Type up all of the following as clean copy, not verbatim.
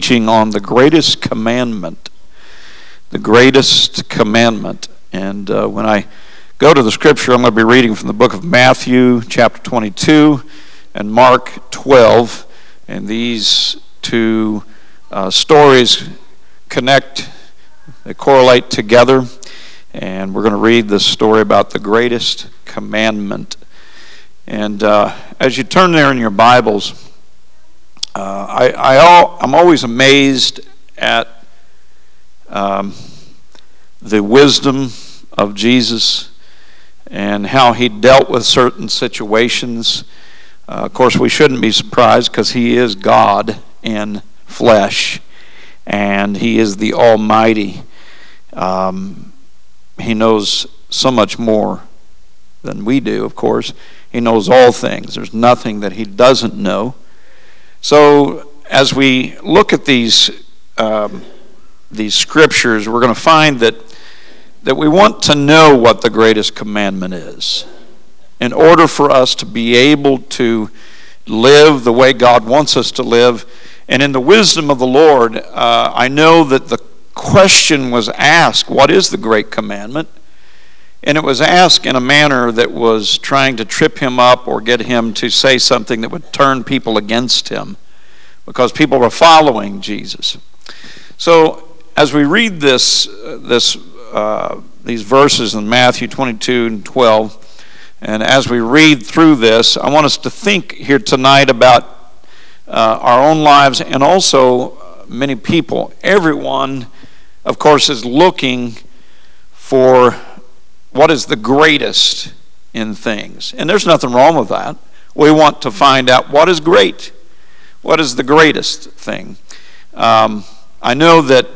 Teaching on the greatest commandment. And when I go to the scripture, I'm going to be reading from the book of Matthew, chapter 22, and Mark 12. And these two stories connect, they correlate together. And we're going to read this story about the greatest commandment. And as you turn there in your Bibles, I'm always amazed at the wisdom of Jesus and how he dealt with certain situations. Of course, we shouldn't be surprised because he is God in flesh, and he is the Almighty. He knows so much more than we do, of course. He knows all things. There's nothing that he doesn't know. So as we look at these scriptures, we're going to find that we want to know what the greatest commandment is in order for us to be able to live the way God wants us to live. And in the wisdom of the Lord, I know that the question was asked, what is the great commandment? And it was asked in a manner that was trying to trip him up or get him to say something that would turn people against him, because people were following Jesus. So as we read these verses in Matthew 22 and 12, and as we read through this, I want us to think here tonight about our own lives, and also many people. Everyone, of course, is looking for what is the greatest in things, and there's nothing wrong with that. We want to find out what is great, what is the greatest thing. I know that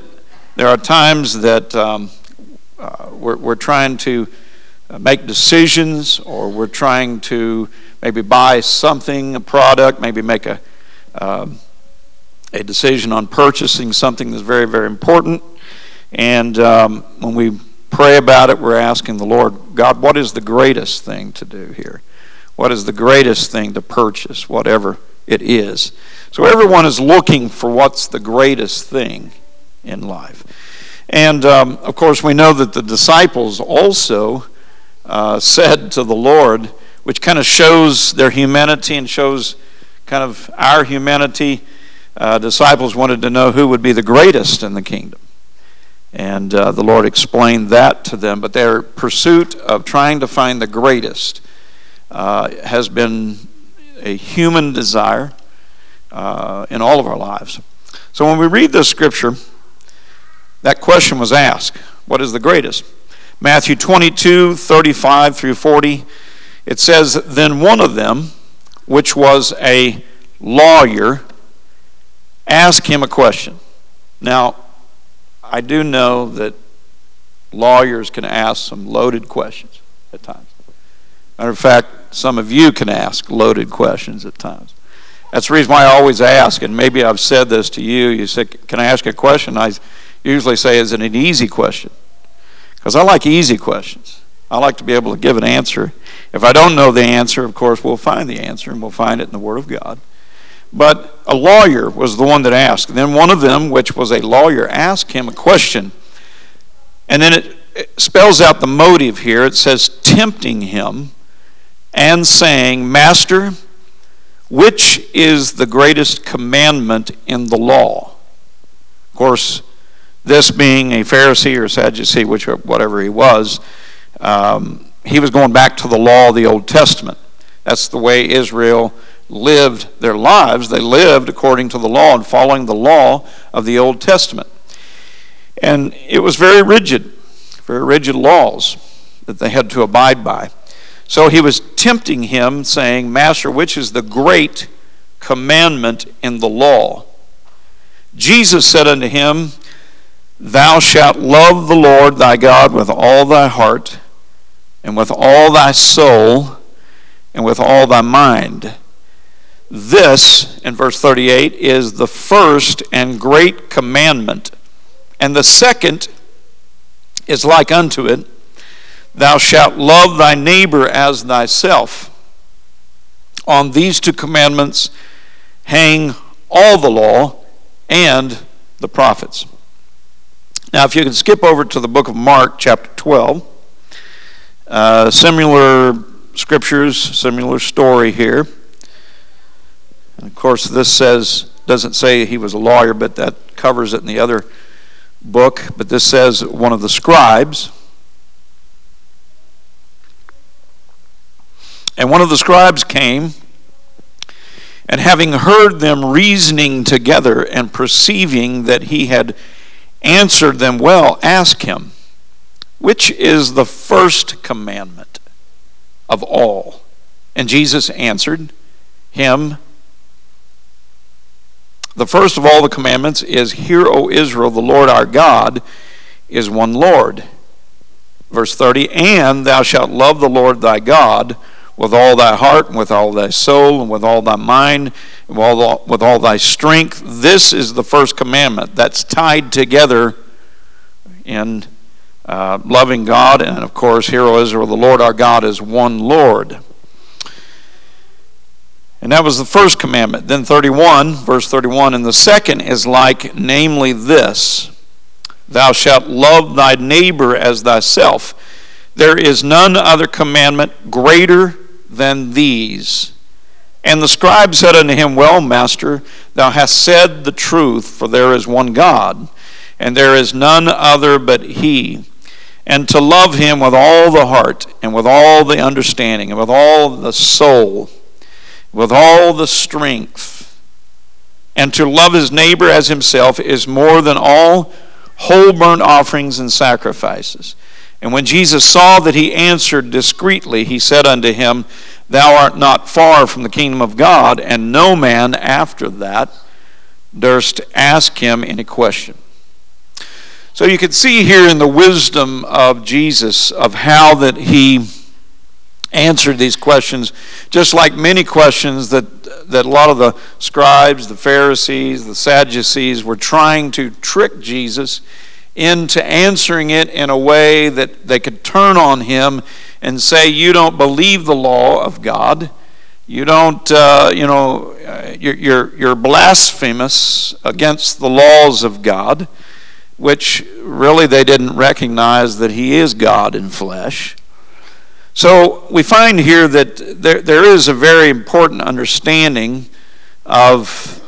there are times that we're trying to make decisions, or we're trying to maybe buy something, a product, maybe make a decision on purchasing something that's very, very important. And when we pray about it, we're asking the Lord, God, what is the greatest thing to do here? What is the greatest thing to purchase, whatever it is? So everyone is looking for what's the greatest thing in life. And, of course, we know that the disciples also said to the Lord, which kind of shows their humanity and shows kind of our humanity. Disciples wanted to know who would be the greatest in the kingdom. And the Lord explained that to them. But their pursuit of trying to find the greatest has been a human desire in all of our lives. So when we read this scripture, that question was asked, what is the greatest? Matthew 22, 35 through 40, it says, Then one of them, which was a lawyer, asked him a question. Now, I do know that lawyers can ask some loaded questions at times. Matter of fact, some of you can ask loaded questions at times. That's the reason why I always ask, and maybe I've said this to you. You said, can I ask a question? I usually say, is it an easy question? Because I like easy questions. I like to be able to give an answer. If I don't know the answer, of course, we'll find the answer, and we'll find it in the Word of God. But a lawyer was the one that asked. And then one of them, which was a lawyer, asked him a question. And then it spells out the motive here. It says, tempting him and saying, Master, which is the greatest commandment in the law? Of course, this being a Pharisee or Sadducee, whatever he was, he was going back to the law of the Old Testament. That's the way Israel lived their lives. They lived according to the law and following the law of the Old Testament. And it was very rigid laws that they had to abide by. So he was tempting him, saying, Master, which is the great commandment in the law? Jesus said unto him, Thou shalt love the Lord thy God with all thy heart, and with all thy soul, and with all thy mind. This, in verse 38, is the first and great commandment. And the second is like unto it, thou shalt love thy neighbor as thyself. On these two commandments hang all the law and the prophets. Now, if you can skip over to the book of Mark, chapter 12, similar scriptures, similar story here. And of course, this doesn't say he was a lawyer, but that covers it in the other book. But this says one of the scribes. And one of the scribes came, and having heard them reasoning together and perceiving that he had answered them well, asked him, which is the first commandment of all? And Jesus answered him, the first of all the commandments is, hear, O Israel, the Lord our God is one Lord. Verse 30, and thou shalt love the Lord thy God with all thy heart, and with all thy soul, and with all thy mind, and with all thy strength. This is the first commandment that's tied together in loving God. And of course, hear, O Israel, the Lord our God is one Lord. And that was the first commandment. Then 31, verse 31, and the second is like, namely this, thou shalt love thy neighbor as thyself. There is none other commandment greater than these. And the scribe said unto him, well, Master, thou hast said the truth, for there is one God, and there is none other but he. And to love him with all the heart, and with all the understanding, and with all the soul, with all the strength, and to love his neighbor as himself is more than all whole burnt offerings and sacrifices. And when Jesus saw that he answered discreetly, he said unto him, thou art not far from the kingdom of God. And no man after that durst ask him any question. So you can see here in the wisdom of Jesus of how that he answered these questions, just like many questions that a lot of the scribes, the Pharisees, the Sadducees were trying to trick Jesus into answering it in a way that they could turn on him and say, you don't believe the law of God. You don't, you're blasphemous against the laws of God, which really they didn't recognize that he is God in flesh. So we find here that there is a very important understanding of,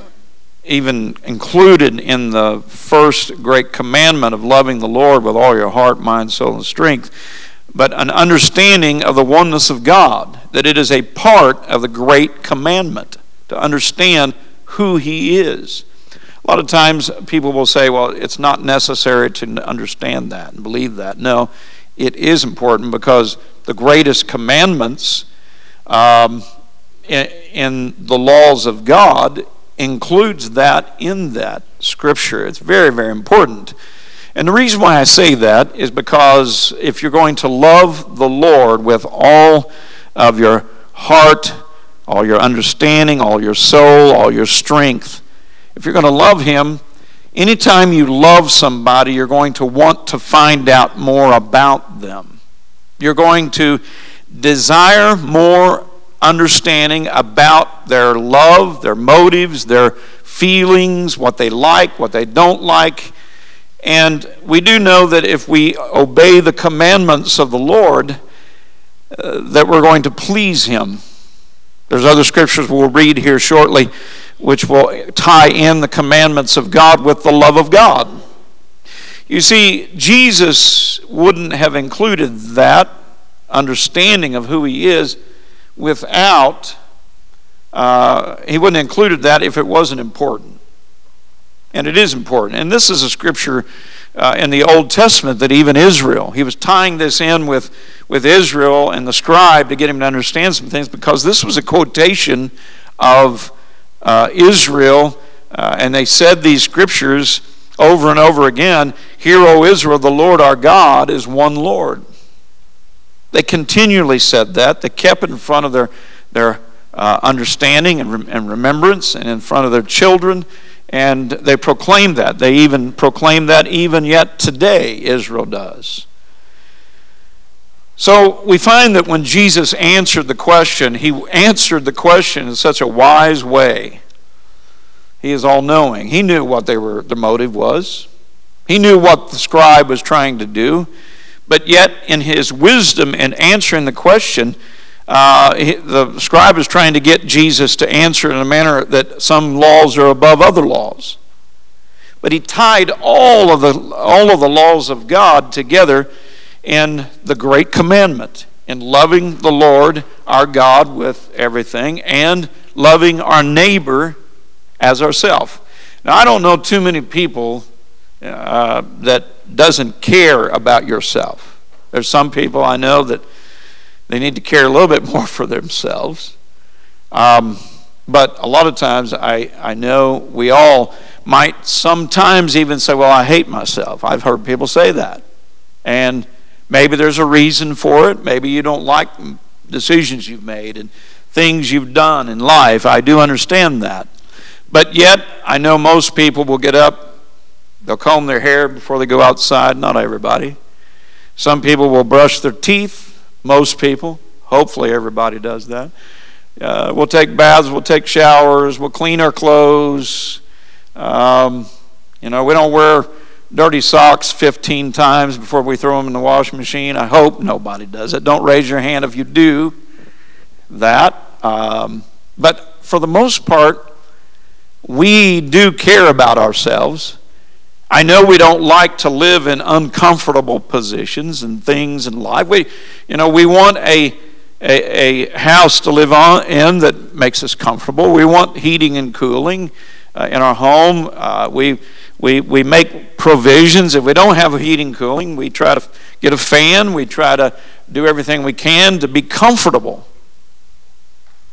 even included in the first great commandment of loving the Lord with all your heart, mind, soul, and strength, but an understanding of the oneness of God, that it is a part of the great commandment to understand who he is. A lot of times people will say, well, it's not necessary to understand that and believe that. No, it is important, because the greatest commandments in the laws of God includes that in that scripture. It's very, very important. And the reason why I say that is because if you're going to love the Lord with all of your heart, all your understanding, all your soul, all your strength, if you're going to love him, anytime you love somebody, you're going to want to find out more about them. You're going to desire more understanding about their love, their motives, their feelings, what they like, what they don't like. And we do know that if we obey the commandments of the Lord, that we're going to please him. There's other scriptures we'll read here shortly which will tie in the commandments of God with the love of God. You see, Jesus wouldn't have included that understanding of who he is without, he wouldn't have included that if it wasn't important. And it is important. And this is a scripture in the Old Testament that even Israel, he was tying this in with Israel and the scribe to get him to understand some things, because this was a quotation of Israel, and they said these scriptures over and over again, "Hear, O Israel, the Lord our God is one Lord." They continually said that. They kept it in front of their understanding and remembrance, and in front of their children, and they proclaimed that. They even proclaim that even yet today, Israel does. So we find that when Jesus answered the question, he answered the question in such a wise way. He is all-knowing. He knew what their motive was. He knew what the scribe was trying to do. But yet, in his wisdom in answering the question, the scribe is trying to get Jesus to answer in a manner that some laws are above other laws. But he tied all of the laws of God together in the great commandment, in loving the Lord our God with everything and loving our neighbor as ourselves. Now, I don't know too many people that doesn't care about yourself. There's some people I know that they need to care a little bit more for themselves. But a lot of times I know we all might sometimes even say, well, I hate myself. I've heard people say that. And maybe there's a reason for it. Maybe you don't like decisions you've made and things you've done in life. I do understand that. But yet, I know most people will get up, they'll comb their hair before they go outside. Not everybody. Some people will brush their teeth. Most people, hopefully everybody does that. We'll take baths, we'll take showers, we'll clean our clothes. We don't wear dirty socks 15 times before we throw them in the washing machine. I hope nobody does it. Don't raise your hand if you do that. But for the most part, we do care about ourselves. I know we don't like to live in uncomfortable positions and things in life. We want a house to live in that makes us comfortable. We want heating and cooling in our home. We make provisions. If we don't have heating and cooling, we try to get a fan. We try to do everything we can to be comfortable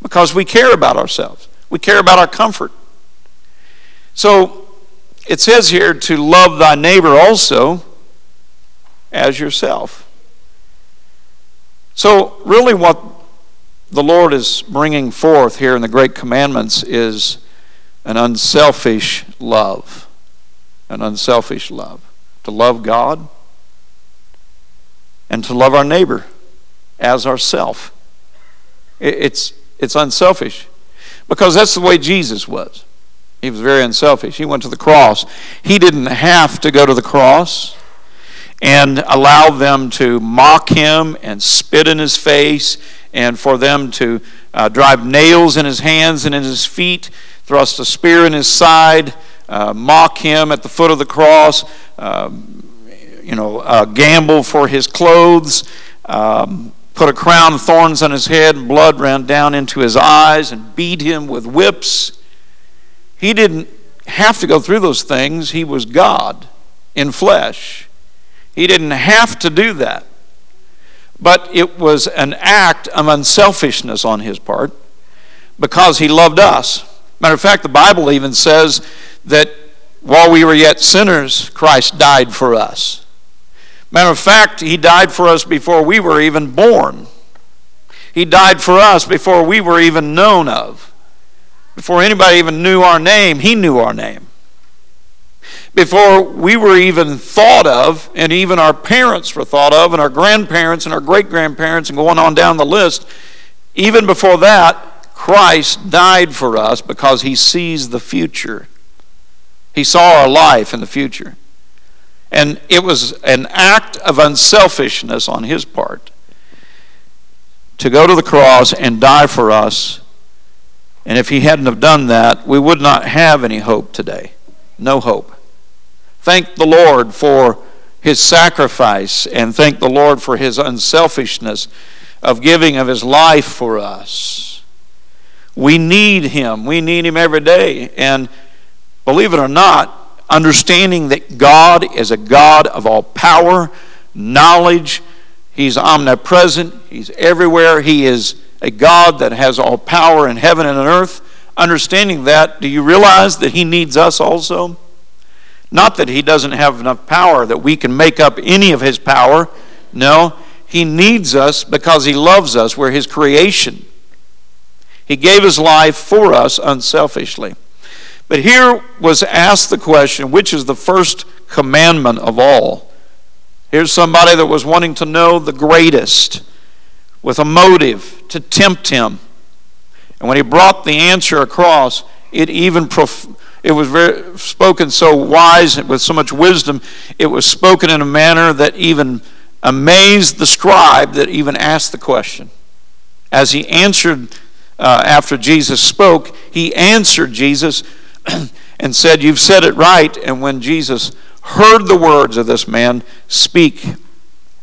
because we care about ourselves. We care about our comfort. So, it says here to love thy neighbor also as yourself. So really what the Lord is bringing forth here in the Great Commandments is an unselfish love. An unselfish love. To love God and to love our neighbor as ourself. It's unselfish because that's the way Jesus was. He was very unselfish. He went to the cross. He didn't have to go to the cross and allow them to mock him and spit in his face and for them to drive nails in his hands and in his feet, thrust a spear in his side, mock him at the foot of the cross, gamble for his clothes, put a crown of thorns on his head, and blood ran down into his eyes, and beat him with whips. He didn't have to go through those things. He was God in flesh. He didn't have to do that. But it was an act of unselfishness on his part because he loved us. Matter of fact, the Bible even says that while we were yet sinners, Christ died for us. Matter of fact, he died for us before we were even born. He died for us before we were even known of. Before anybody even knew our name, he knew our name. Before we were even thought of, and even our parents were thought of, and our grandparents and our great-grandparents, and going on down the list, even before that, Christ died for us because he sees the future. He saw our life in the future. And it was an act of unselfishness on his part to go to the cross and die for us. And if he hadn't have done that, we would not have any hope today. No hope. Thank the Lord for his sacrifice and thank the Lord for his unselfishness of giving of his life for us. We need him. We need him every day. And believe it or not, understanding that God is a God of all power, knowledge, he's omnipresent, he's everywhere, he is a God that has all power in heaven and on earth. Understanding that, do you realize that he needs us also? Not that he doesn't have enough power, that we can make up any of his power. No, he needs us because he loves us. We're his creation. He gave his life for us unselfishly. But here was asked the question, which is the first commandment of all? Here's somebody that was wanting to know the greatest with a motive to tempt him. And when he brought the answer across, it was spoken so wise and with so much wisdom, it was spoken in a manner that even amazed the scribe that even asked the question. As he answered after Jesus spoke, he answered Jesus and said, "You've said it right." And when Jesus heard the words of this man speak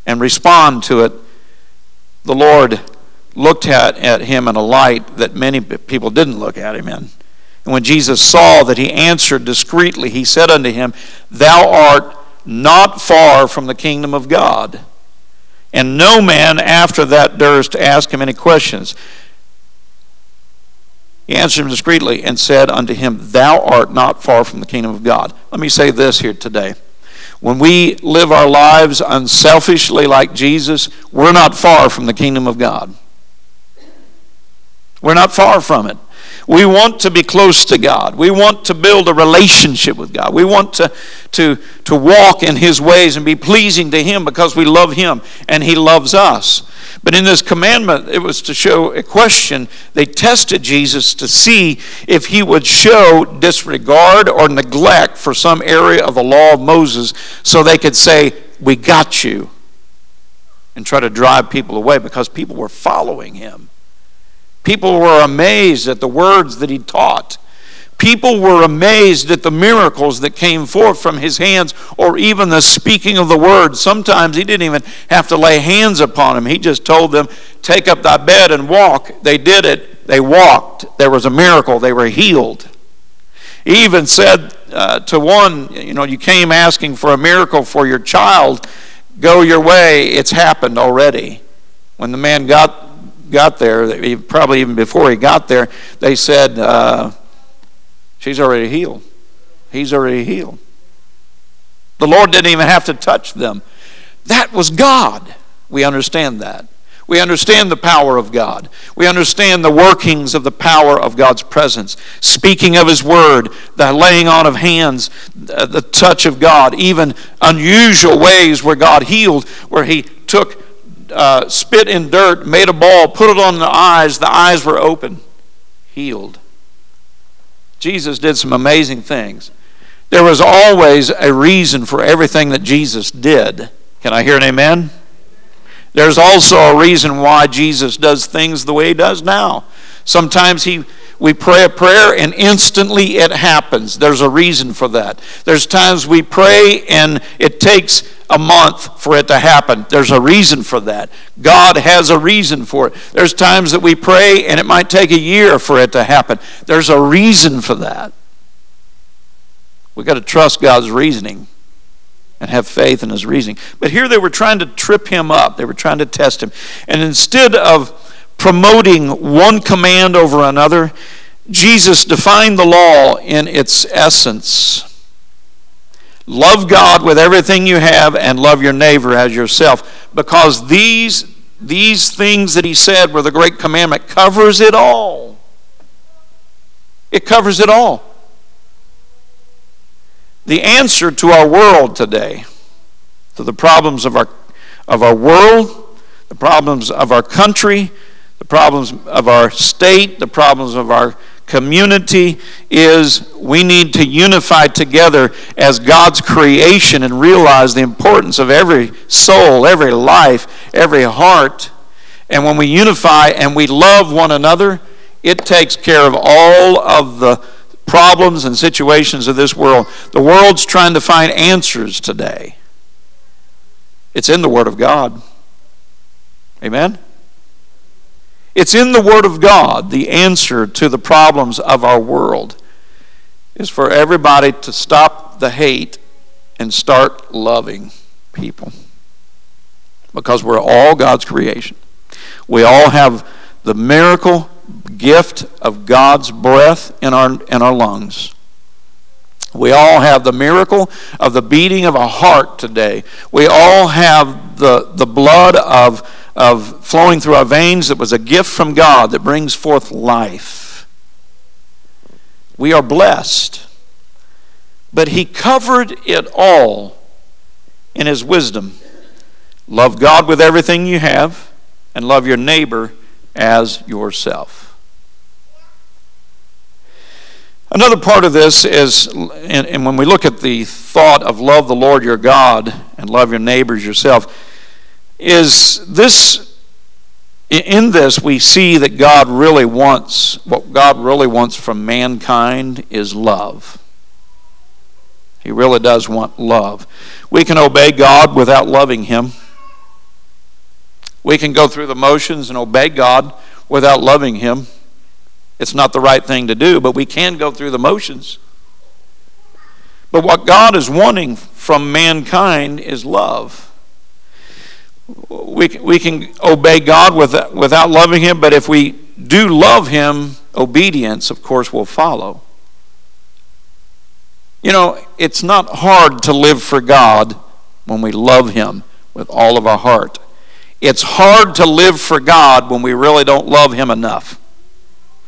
and respond to it, the Lord looked at him in a light that many people didn't look at him in. And when Jesus saw that he answered discreetly, he said unto him, "Thou art not far from the kingdom of God." And no man after that durst ask him any questions. He answered him discreetly and said unto him, "Thou art not far from the kingdom of God." Let me say this here today. When we live our lives unselfishly like Jesus, we're not far from the kingdom of God. We're not far from it. We want to be close to God. We want to build a relationship with God. We want to walk in his ways and be pleasing to him because we love him and he loves us. But in this commandment, it was to show a question. They tested Jesus to see if he would show disregard or neglect for some area of the law of Moses so they could say, "We got you," and try to drive people away because people were following him. People were amazed at the words that he taught. People were amazed at the miracles that came forth from his hands, or even the speaking of the word. Sometimes he didn't even have to lay hands upon him. He just told them, "Take up thy bed and walk." They did it. They walked. There was a miracle. They were healed. He even said to one, "You came asking for a miracle for your child. Go your way. It's happened already." When the man got there, probably even before he got there, they said, "She's already healed. He's already healed." The Lord didn't even have to touch them. That was God. We understand that. We understand the power of God. We understand the workings of the power of God's presence. Speaking of his word, the laying on of hands, the touch of God, even unusual ways where God healed, where he took spit in dirt, made a ball, put it on the eyes were open, healed. Jesus did some amazing things. There was always a reason for everything that Jesus did. Can I hear an amen? There's also a reason why Jesus does things the way he does now. Sometimes we pray a prayer and instantly it happens. There's a reason for that. There's times we pray and it takes a month for it to happen. There's a reason for that. God has a reason for it. There's times that we pray and it might take a year for it to happen. There's a reason for that. We've got to trust God's reasoning and have faith in his reasoning. But here they were trying to trip him up. They were trying to test him. And instead of promoting one command over another, Jesus defined the law in its essence. Love God with everything you have and love your neighbor as yourself, because these things that he said were the great commandment covers it all. It covers it all. The answer to our world today, to the problems of our world, the problems of our country, the problems of our state, the problems of our community, is we need to unify together as God's creation and realize the importance of every soul, every life, every heart. And when we unify and we love one another, it takes care of all of the problems and situations of this world. The world's trying to find answers today. It's in the Word of God. Amen? It's in the Word of God. The answer to the problems of our world is for everybody to stop the hate and start loving people, because we're all God's creation. We all have the miracle gift of God's breath in our lungs. We all have the miracle of the beating of a heart today. We all have the blood of flowing through our veins that was a gift from God that brings forth life. We are blessed. But he covered it all in his wisdom. Love God with everything you have and love your neighbor as yourself. Another part of this is, and when we look at the thought of love the Lord your God and love your neighbors yourself, is this, in this we see that God really wants, what God really wants from mankind is love. He really does want love. We can obey God without loving him. We can go through the motions and obey God without loving him. It's not the right thing to do, but we can go through the motions. But what God is wanting from mankind is love. We can obey God without loving him, but if we do love him, obedience, of course, will follow. You know, it's not hard to live for God when we love him with all of our heart. It's hard to live for God when we really don't love him enough.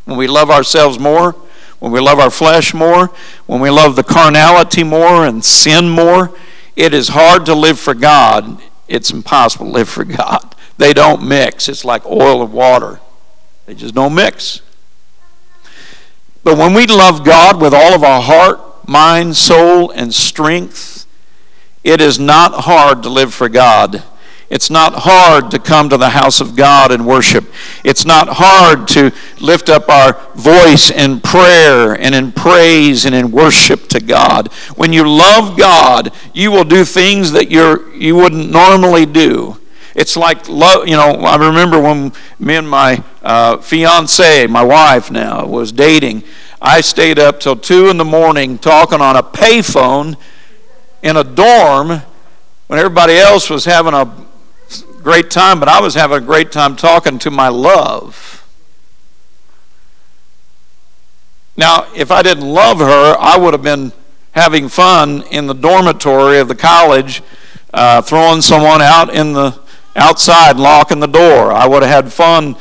When we love ourselves more, when we love our flesh more, when we love the carnality more and sin more, it is hard to live for God. It's impossible to live for God. They don't mix. It's like oil and water. They just don't mix. But when we love God with all of our heart, mind, soul, and strength, it is not hard to live for God. It's not hard to come to the house of God and worship. It's not hard to lift up our voice in prayer and in praise and in worship to God. When you love God, you will do things that you wouldn't normally do. It's like, you know, I remember when me and my fiancée, my wife now, was dating. I stayed up till 2 in the morning talking on a payphone in a dorm when everybody else was having a great time, but I was having a great time talking to my love. Now, if I didn't love her, I would have been having fun in the dormitory of the college, throwing someone out in the outside, locking the door. I would have had fun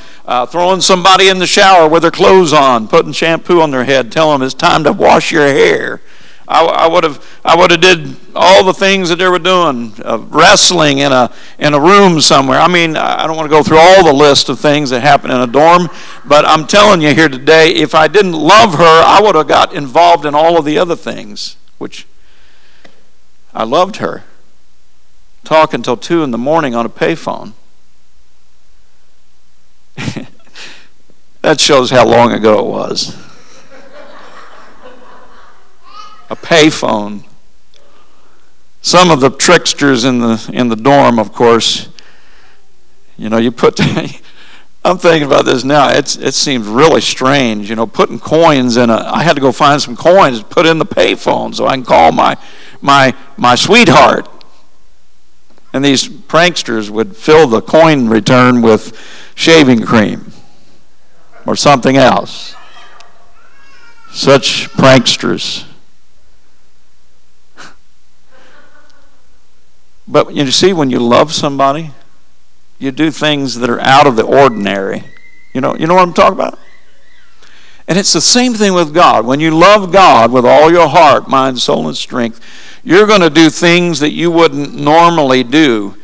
throwing somebody in the shower with their clothes on, putting shampoo on their head, telling them it's time to wash your hair. I would have did all the things that they were doing, wrestling in a room somewhere. I mean, I don't want to go through all the list of things that happen in a dorm, but I'm telling you here today, if I didn't love her, I would have got involved in all of the other things, which I loved her. Talk until 2 in the morning on a payphone. That shows how long ago it was. A payphone. Some of the tricksters in the dorm, of course, you know, you put. I'm thinking about this now. It seems really strange, you know, putting coins in a. I had to go find some coins to put in the payphone so I can call my sweetheart. And these pranksters would fill the coin return with shaving cream or something else. Such pranksters. But you see, when you love somebody, you do things that are out of the ordinary. You know what I'm talking about? And it's the same thing with God. When you love God with all your heart, mind, soul, and strength, you're going to do things that you wouldn't normally do.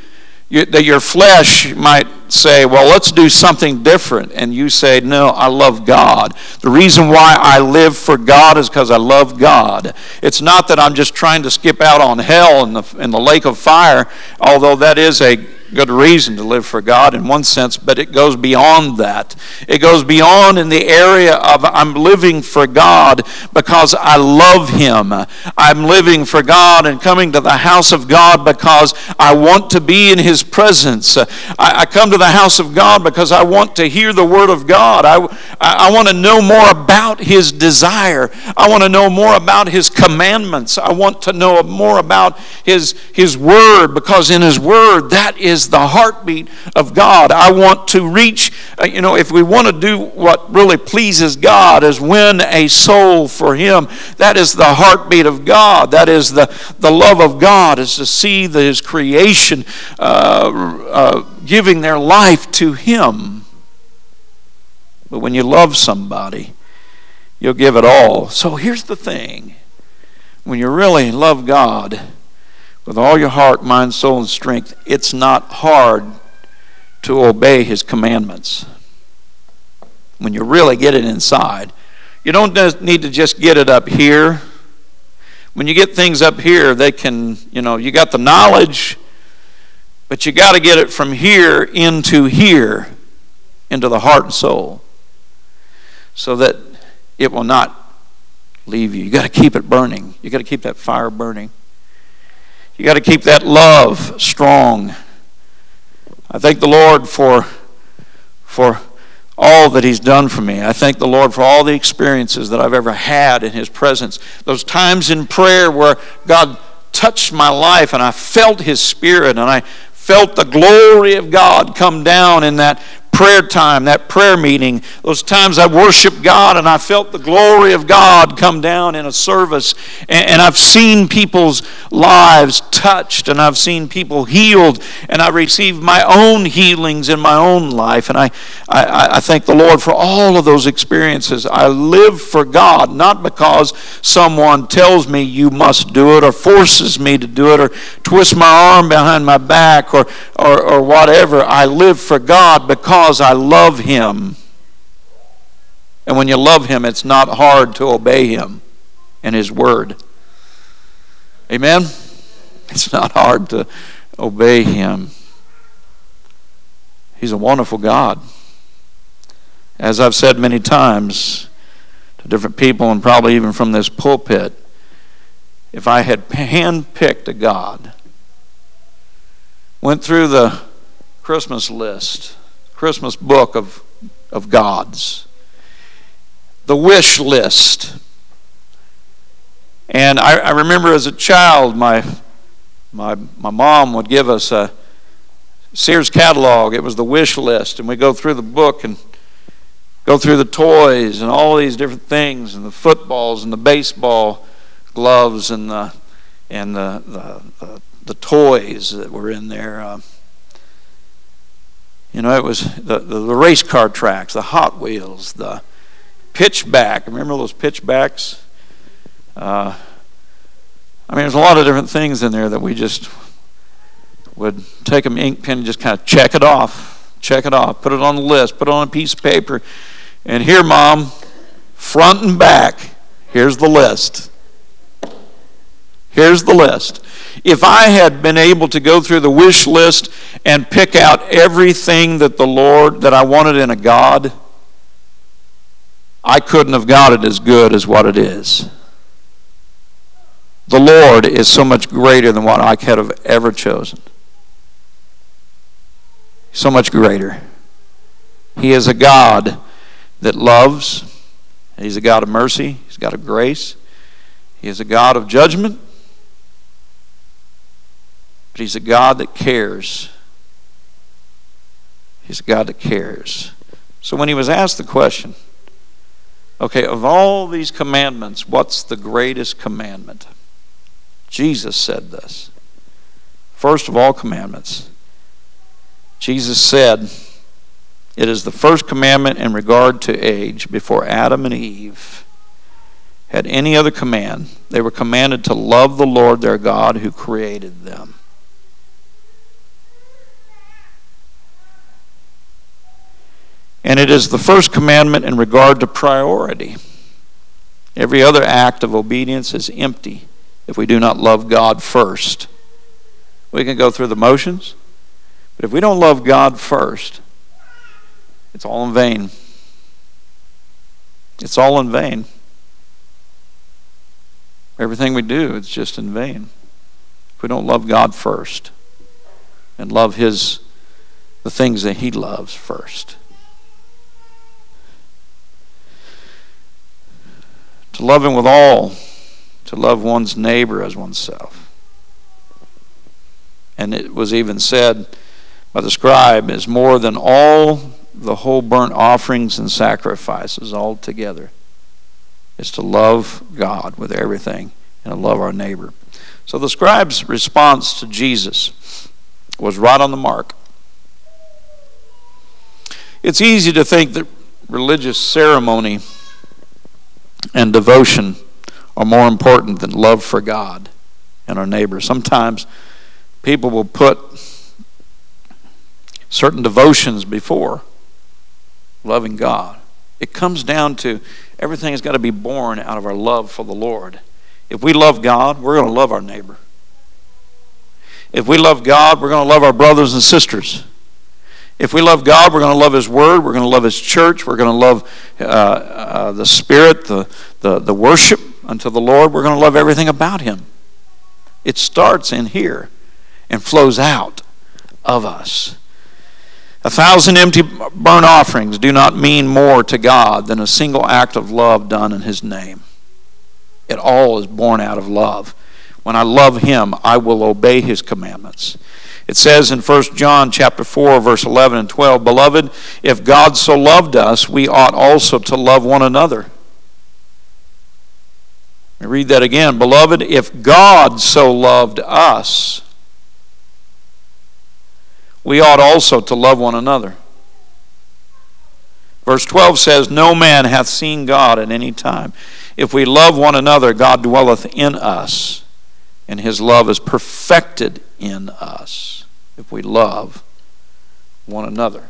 That your flesh might say, well, let's do something different. And you say, no, I love God. The reason why I live for God is because I love God. It's not that I'm just trying to skip out on hell and the lake of fire, although that is a good reason to live for God in one sense, but it goes beyond that. It goes beyond in the area of I'm living for God because I love him. I'm living for God and coming to the house of God because I want to be in his presence. I come to the house of God because I want to hear the word of God. I want to know more about his desire. I want to know more about his commandments. I want to know more about his word, because in his word, that is is the heartbeat of God. I want to reach, if we want to do what really pleases God is win a soul for Him. That is the heartbeat of God. That is the love of God, is to see His creation giving their life to Him. But when you love somebody, you'll give it all. So here's the thing. When you really love God with all your heart, mind, soul, and strength, it's not hard to obey His commandments. When you really get it inside, you don't need to just get it up here. When you get things up here, they can, you got the knowledge, but you got to get it from here, into the heart and soul, so that it will not leave you. You got to keep it burning. You got to keep that fire burning. You got to keep that love strong. I thank the Lord for all that He's done for me. I thank the Lord for all the experiences that I've ever had in His presence. Those times in prayer where God touched my life and I felt His Spirit and I felt the glory of God come down in that prayer time, that prayer meeting, those times I worshiped God and I felt the glory of God come down in a service, and I've seen people's lives touched, and I've seen people healed, and I received my own healings in my own life, and I thank the Lord for all of those experiences. I live for God, not because someone tells me you must do it or forces me to do it or twists my arm behind my back or whatever. I live for God because I love Him. And when you love Him, it's not hard to obey Him and His word. Amen? It's not hard to obey Him. He's a wonderful God. As I've said many times to different people, and probably even from this pulpit, if I had handpicked a God, went through the Christmas book of gods, the wish list. And I remember as a child, my mom would give us a Sears catalog. It was the wish list, and we go through the book and go through the toys and all these different things, and the footballs and the baseball gloves and the toys that were in there. It was the race car tracks, the Hot Wheels, the pitchback. Remember those pitchbacks? There's a lot of different things in there that we just would take an ink pen and just kind of check it off, put it on the list, put it on a piece of paper. And here, Mom, front and back, here's the list. Here's the list. If I had been able to go through the wish list and pick out everything that I wanted in a God, I couldn't have got it as good as what it is. The Lord is so much greater than what I could have ever chosen. So much greater. He is a God that loves. He's a God of mercy. He's a God of grace. He is a God of judgment. But He's a God that cares. He's a God that cares. So when he was asked the question, okay, of all these commandments, what's the greatest commandment? Jesus said this. First of all commandments, Jesus said, it is the first commandment in regard to age. Before Adam and Eve had any other command, they were commanded to love the Lord their God who created them. And it is the first commandment in regard to priority. Every other act of obedience is empty if we do not love God first. We can go through the motions, but if we don't love God first, it's all in vain. It's all in vain. Everything we do, it's just in vain. If we don't love God first and love the things that He loves first. To love Him with all, to love one's neighbor as oneself. And it was even said by the scribe is more than all the whole burnt offerings and sacrifices all together. It's to love God with everything and to love our neighbor. So the scribe's response to Jesus was right on the mark. It's easy to think that religious ceremony and devotion are more important than love for God and our neighbor. Sometimes people will put certain devotions before loving God. It comes down to everything has got to be born out of our love for the Lord. If we love God, we're going to love our neighbor. If we love God, we're going to love our brothers and sisters. If we love God, we're going to love His Word. We're going to love His church. We're going to love the Spirit, the worship unto the Lord. We're going to love everything about Him. It starts in here and flows out of us. 1,000 empty burnt offerings do not mean more to God than a single act of love done in His name. It all is born out of love. When I love Him, I will obey His commandments. It says in 1 John chapter 4, verse 11 and 12, "Beloved, if God so loved us, we ought also to love one another." Let me read that again. "Beloved, if God so loved us, we ought also to love one another." Verse 12 says, "No man hath seen God at any time. If we love one another, God dwelleth in us, and His love is perfected in us." If we love one another.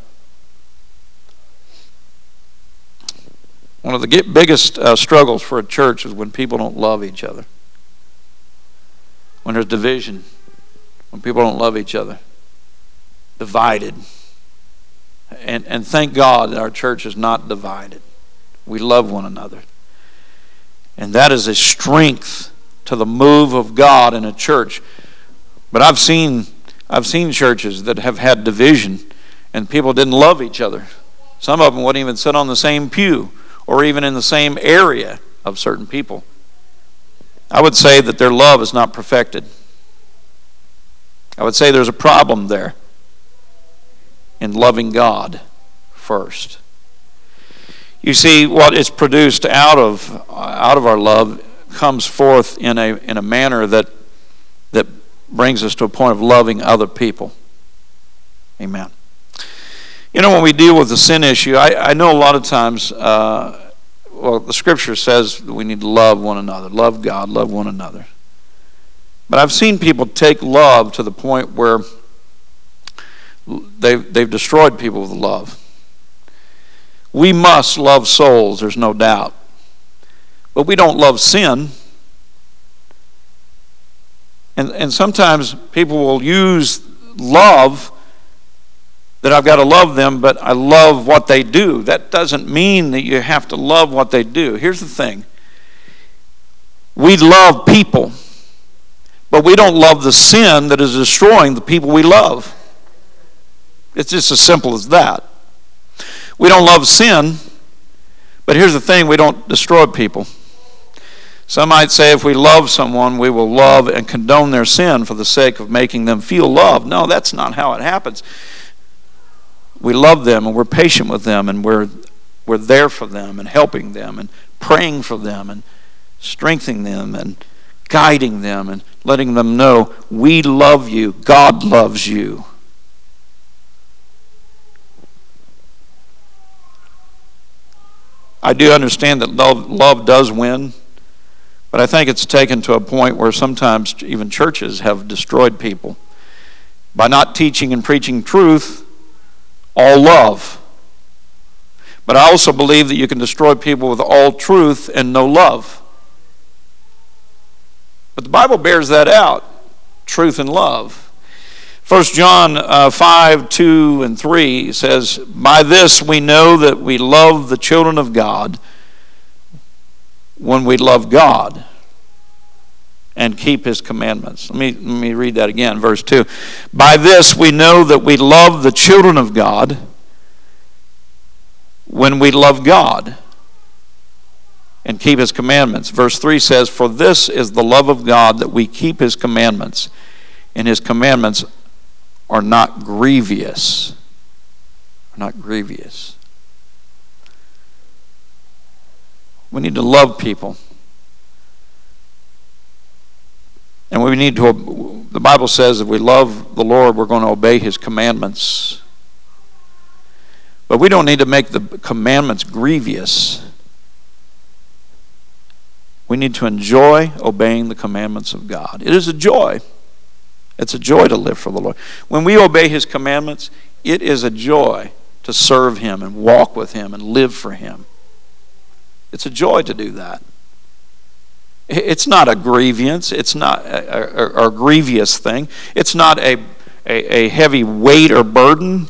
One of the biggest struggles for a church is when people don't love each other. When there's division, when people don't love each other, divided. And thank God that our church is not divided. We love one another. And that is a strength to the move of God in a church. But I've seen churches that have had division and people didn't love each other. Some of them wouldn't even sit on the same pew or even in the same area of certain people. I would say that their love is not perfected. I would say there's a problem there in loving God first. You see, what is produced out of our love comes forth in a manner that brings us to a point of loving other people. Amen. You know, when we deal with the sin issue, I know a lot of times, the Scripture says we need to love one another, love God, love one another. But I've seen people take love to the point where they've destroyed people with love. We must love souls, there's no doubt. But we don't love sin. And sometimes people will use love that I've got to love them, but I love what they do. That doesn't mean that you have to love what they do. Here's the thing. We love people, but we don't love the sin that is destroying the people we love. It's just as simple as that. We don't love sin, but here's the thing. We don't destroy people. Some might say if we love someone, we will love and condone their sin for the sake of making them feel loved. No, that's not how it happens. We love them, and we're patient with them, and we're there for them, and helping them, and praying for them, and strengthening them, and guiding them, and letting them know we love you, God loves you. I do understand that love does win. But I think it's taken to a point where sometimes even churches have destroyed people by not teaching and preaching truth, all love. But I also believe that you can destroy people with all truth and no love. But the Bible bears that out, truth and love. 1 John 5, 2, and 3 says, "By this we know that we love the children of God, when we love God and keep His commandments." Let me read that again, verse 2. "By this we know that we love the children of God when we love God and keep His commandments." Verse 3 says, "For this is the love of God, that we keep His commandments, and His commandments are not grievous. Are not grievous. We need to love people. And we need to, the Bible says if we love the Lord, we're going to obey his commandments. But we don't need to make the commandments grievous. We need to enjoy obeying the commandments of God. It is a joy. It's a joy to live for the Lord. When we obey his commandments, it is a joy to serve him and walk with him and live for him. It's a joy to do that. It's not a grievance. It's not a grievous thing. It's not a heavy weight or burden.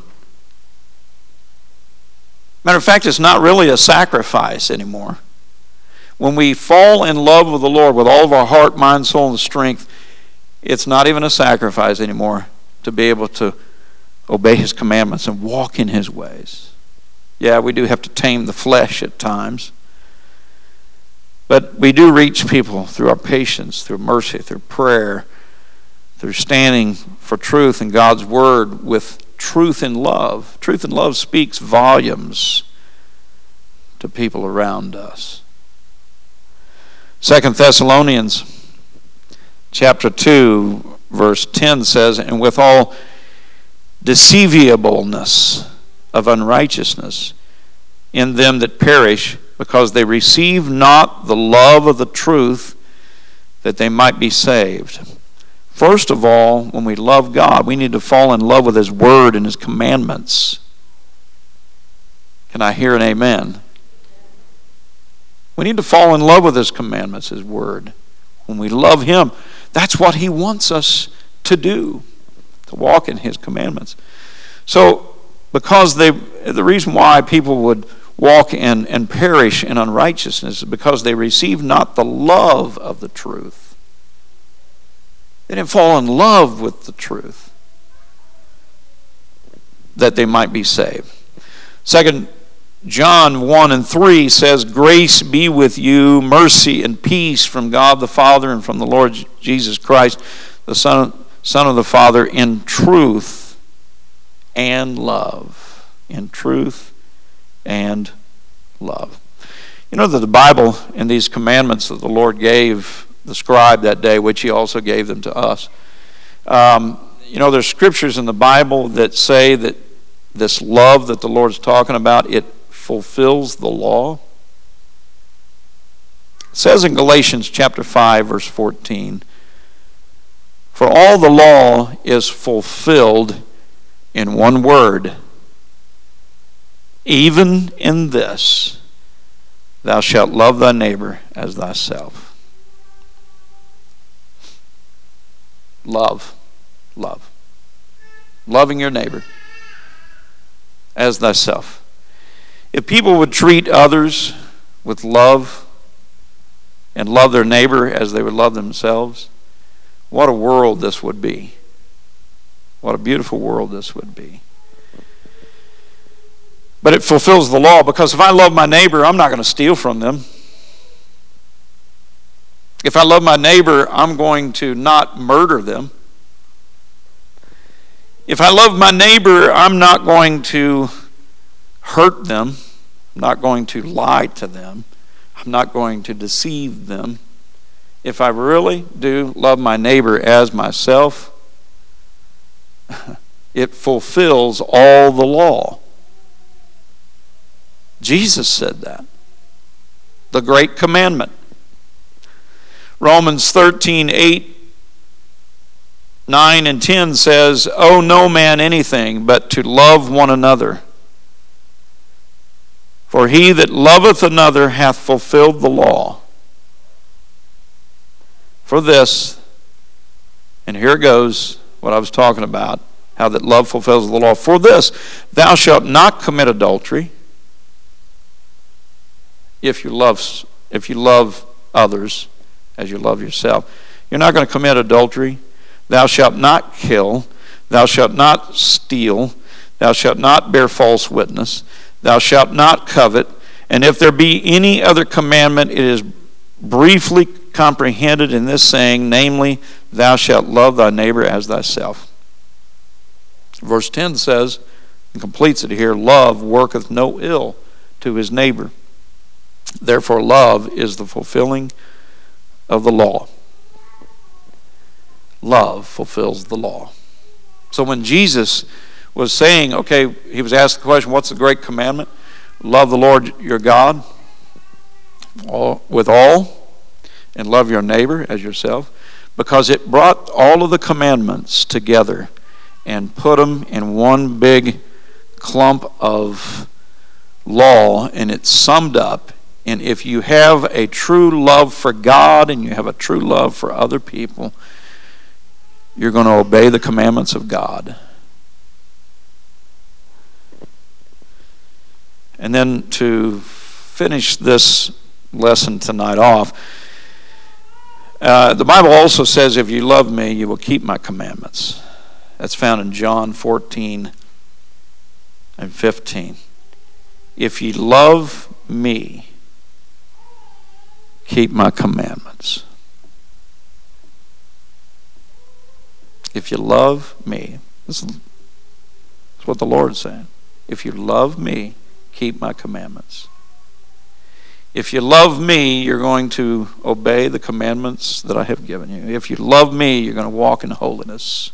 Matter of fact, it's not really a sacrifice anymore. When we fall in love with the Lord with all of our heart, mind, soul, and strength, it's not even a sacrifice anymore to be able to obey his commandments and walk in his ways. Yeah, we do have to tame the flesh at times. But we do reach people through our patience, through mercy, through prayer, through standing for truth in God's word with truth and love. Truth and love speaks volumes to people around us. 2 Thessalonians chapter 2, verse 10 says, and with all deceivableness of unrighteousness in them that perish, because they receive not the love of the truth that they might be saved. First of all, when we love God, we need to fall in love with his word and his commandments. Can I hear an amen? We need to fall in love with his commandments, his word. When we love him, that's what he wants us to do, to walk in his commandments. So, because the reason why people would walk and perish in unrighteousness because they receive not the love of the truth. They didn't fall in love with the truth that they might be saved. 2 John 1 and 3 says, grace be with you, mercy and peace from God the Father and from the Lord Jesus Christ, the Son of the Father, in truth and love. In truth and love. You know that the Bible and these commandments that the Lord gave the scribe that day, which he also gave them to us, you know, there's scriptures in the Bible that say that this love that the Lord's talking about, it fulfills the law. It says in Galatians chapter 5, verse 14, for all the law is fulfilled in one word, even in this, thou shalt love thy neighbor as thyself. Love. Love. Loving your neighbor as thyself. If people would treat others with love and love their neighbor as they would love themselves, what a world this would be. What a beautiful world this would be. But it fulfills the law, because if I love my neighbor, I'm not going to steal from them. If I love my neighbor, I'm going to not murder them. If I love my neighbor, I'm not going to hurt them. I'm not going to lie to them. I'm not going to deceive them. If I really do love my neighbor as myself, it fulfills all the law. Jesus said that. The great commandment. Romans 13, 8, 9, and 10 says, owe no man anything but to love one another. For he that loveth another hath fulfilled the law. For this, and here goes what I was talking about, how that love fulfills the law. For this, thou shalt not commit adultery. If you love others as you love yourself, you're not going to commit adultery. Thou shalt not kill. Thou shalt not steal. Thou shalt not bear false witness. Thou shalt not covet. And if there be any other commandment, it is briefly comprehended in this saying, namely, thou shalt love thy neighbor as thyself. Verse 10 says, and completes it here, love worketh no ill to his neighbor. Therefore, love is the fulfilling of the law. Love fulfills the law. So when Jesus was saying, okay, he was asked the question, what's the great commandment? Love the Lord your God with all, and love your neighbor as yourself, because it brought all of the commandments together and put them in one big clump of law, and it's summed up. And if you have a true love for God and you have a true love for other people, you're going to obey the commandments of God. And then to finish this lesson tonight off, the Bible also says, if you love me, you will keep my commandments. That's found in John 14 and 15. If you love me, keep my commandments. If you love me, this is what the Lord's saying. If you love me, keep my commandments. If you love me, you're going to obey the commandments that I have given you. If you love me, you're going to walk in holiness.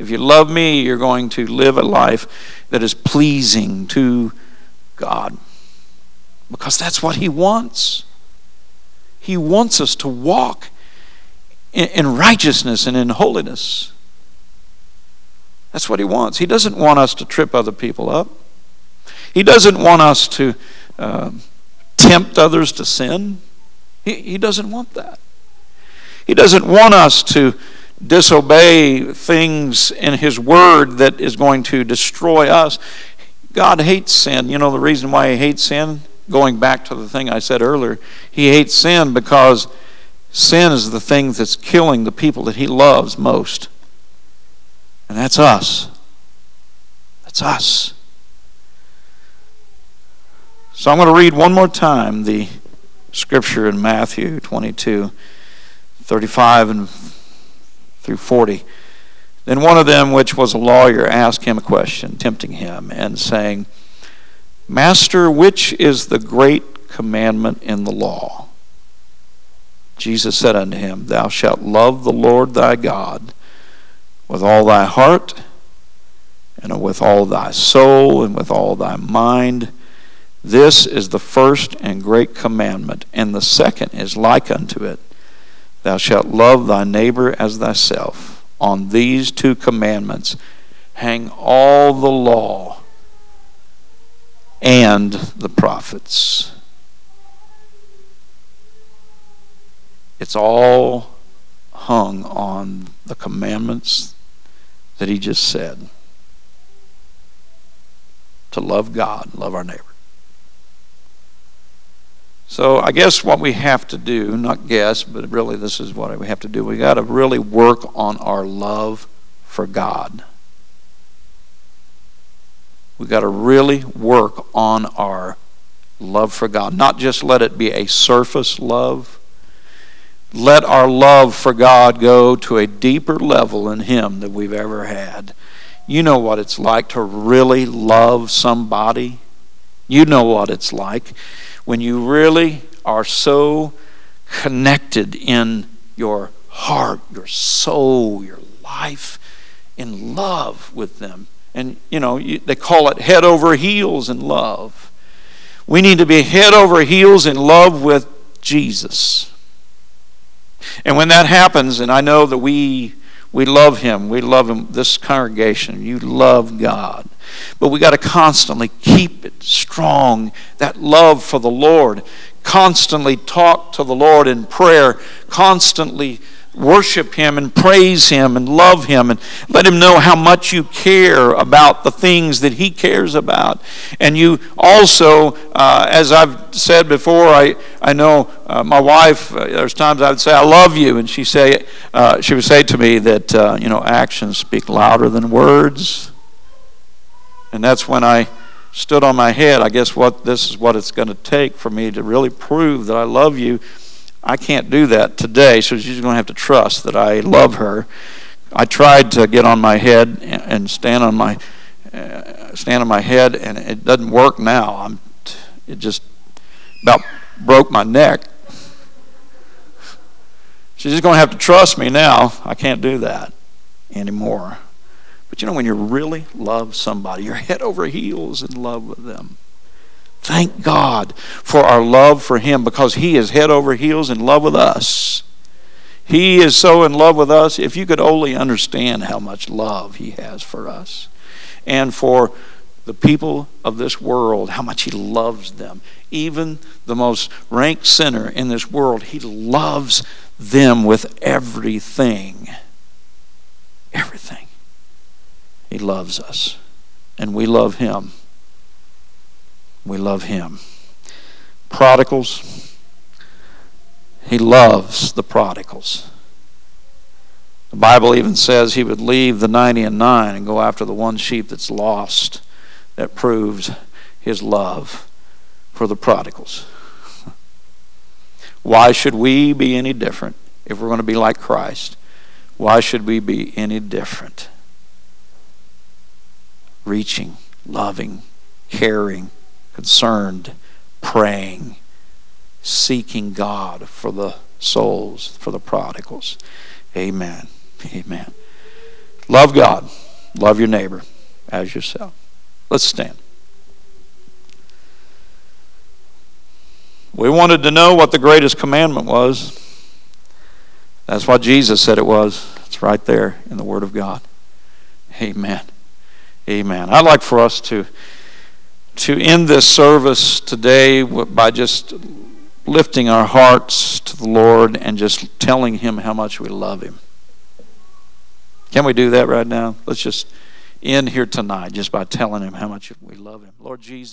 If you love me, you're going to live a life that is pleasing to God, because that's what he wants. He wants us to walk in righteousness and in holiness. That's what he wants. He doesn't want us to trip other people up. He doesn't want us to tempt others to sin. He doesn't want that. He doesn't want us to disobey things in his word that is going to destroy us. God hates sin. You know the reason why he hates sin? Going back to the thing I said earlier, he hates sin because sin is the thing that's killing the people that he loves most. And that's us. That's us. So I'm going to read one more time the scripture in Matthew 22, 35 and through 40. Then one of them, which was a lawyer, asked him a question, tempting him, and saying, Master, which is the great commandment in the law? Jesus said unto him, Thou shalt love the Lord thy God with all thy heart, and with all thy soul, and with all thy mind. This is the first and great commandment, and the second is like unto it. Thou shalt love thy neighbor as thyself. On these two commandments hang all the law and the prophets. It's all hung on the commandments that he just said. To love God, love our neighbor. So I guess what we have to do, not guess, but really this is what we have to do. We got to really work on our love for God. We've got to really work on our love for God. Not just let it be a surface love. Let our love for God go to a deeper level in him than we've ever had. You know what it's like to really love somebody. You know what it's like when you really are so connected in your heart, your soul, your life, in love with them. And, you know, they call it head over heels in love. We need to be head over heels in love with Jesus. And when that happens, and I know that we love him. We love him, this congregation. You love God. But we got to constantly keep it strong, that love for the Lord. Constantly talk to the Lord in prayer. Constantly worship him and praise him and love him and let him know how much you care about the things that he cares about. And you also, as I've said before, I know my wife, there's times I would say, I love you. And she would say to me that, you know, actions speak louder than words. And that's when I stood on my head. I guess this is what it's going to take for me to really prove that I love you. I can't do that today, so she's going to have to trust that I love her. I tried to get on my head and stand on my head, and it doesn't work now. It just about broke my neck. She's just going to have to trust me now. I can't do that anymore. But you know, when you really love somebody, you're head over heels in love with them. Thank God for our love for him, because he is head over heels in love with us. He is so in love with us. If you could only understand how much love he has for us and for the people of this world, how much he loves them. Even the most rank sinner in this world, he loves them with everything. Everything. He loves us, and we love him. We love him. Prodigals. He loves the prodigals. The Bible even says he would leave the 99 and go after the one sheep that's lost. That proves his love for the prodigals. Why should we be any different if we're going to be like Christ? Why should we be any different? Reaching, loving, caring, concerned, praying, seeking God for the souls, for the prodigals. Amen. Amen. Love God. Love your neighbor as yourself. Let's stand. We wanted to know what the greatest commandment was. That's what Jesus said it was. It's right there in the Word of God. Amen. Amen. I'd like for us to end this service today by just lifting our hearts to the Lord and just telling him how much we love him. Can we do that right now? Let's just end here tonight just by telling him how much we love him. Lord Jesus.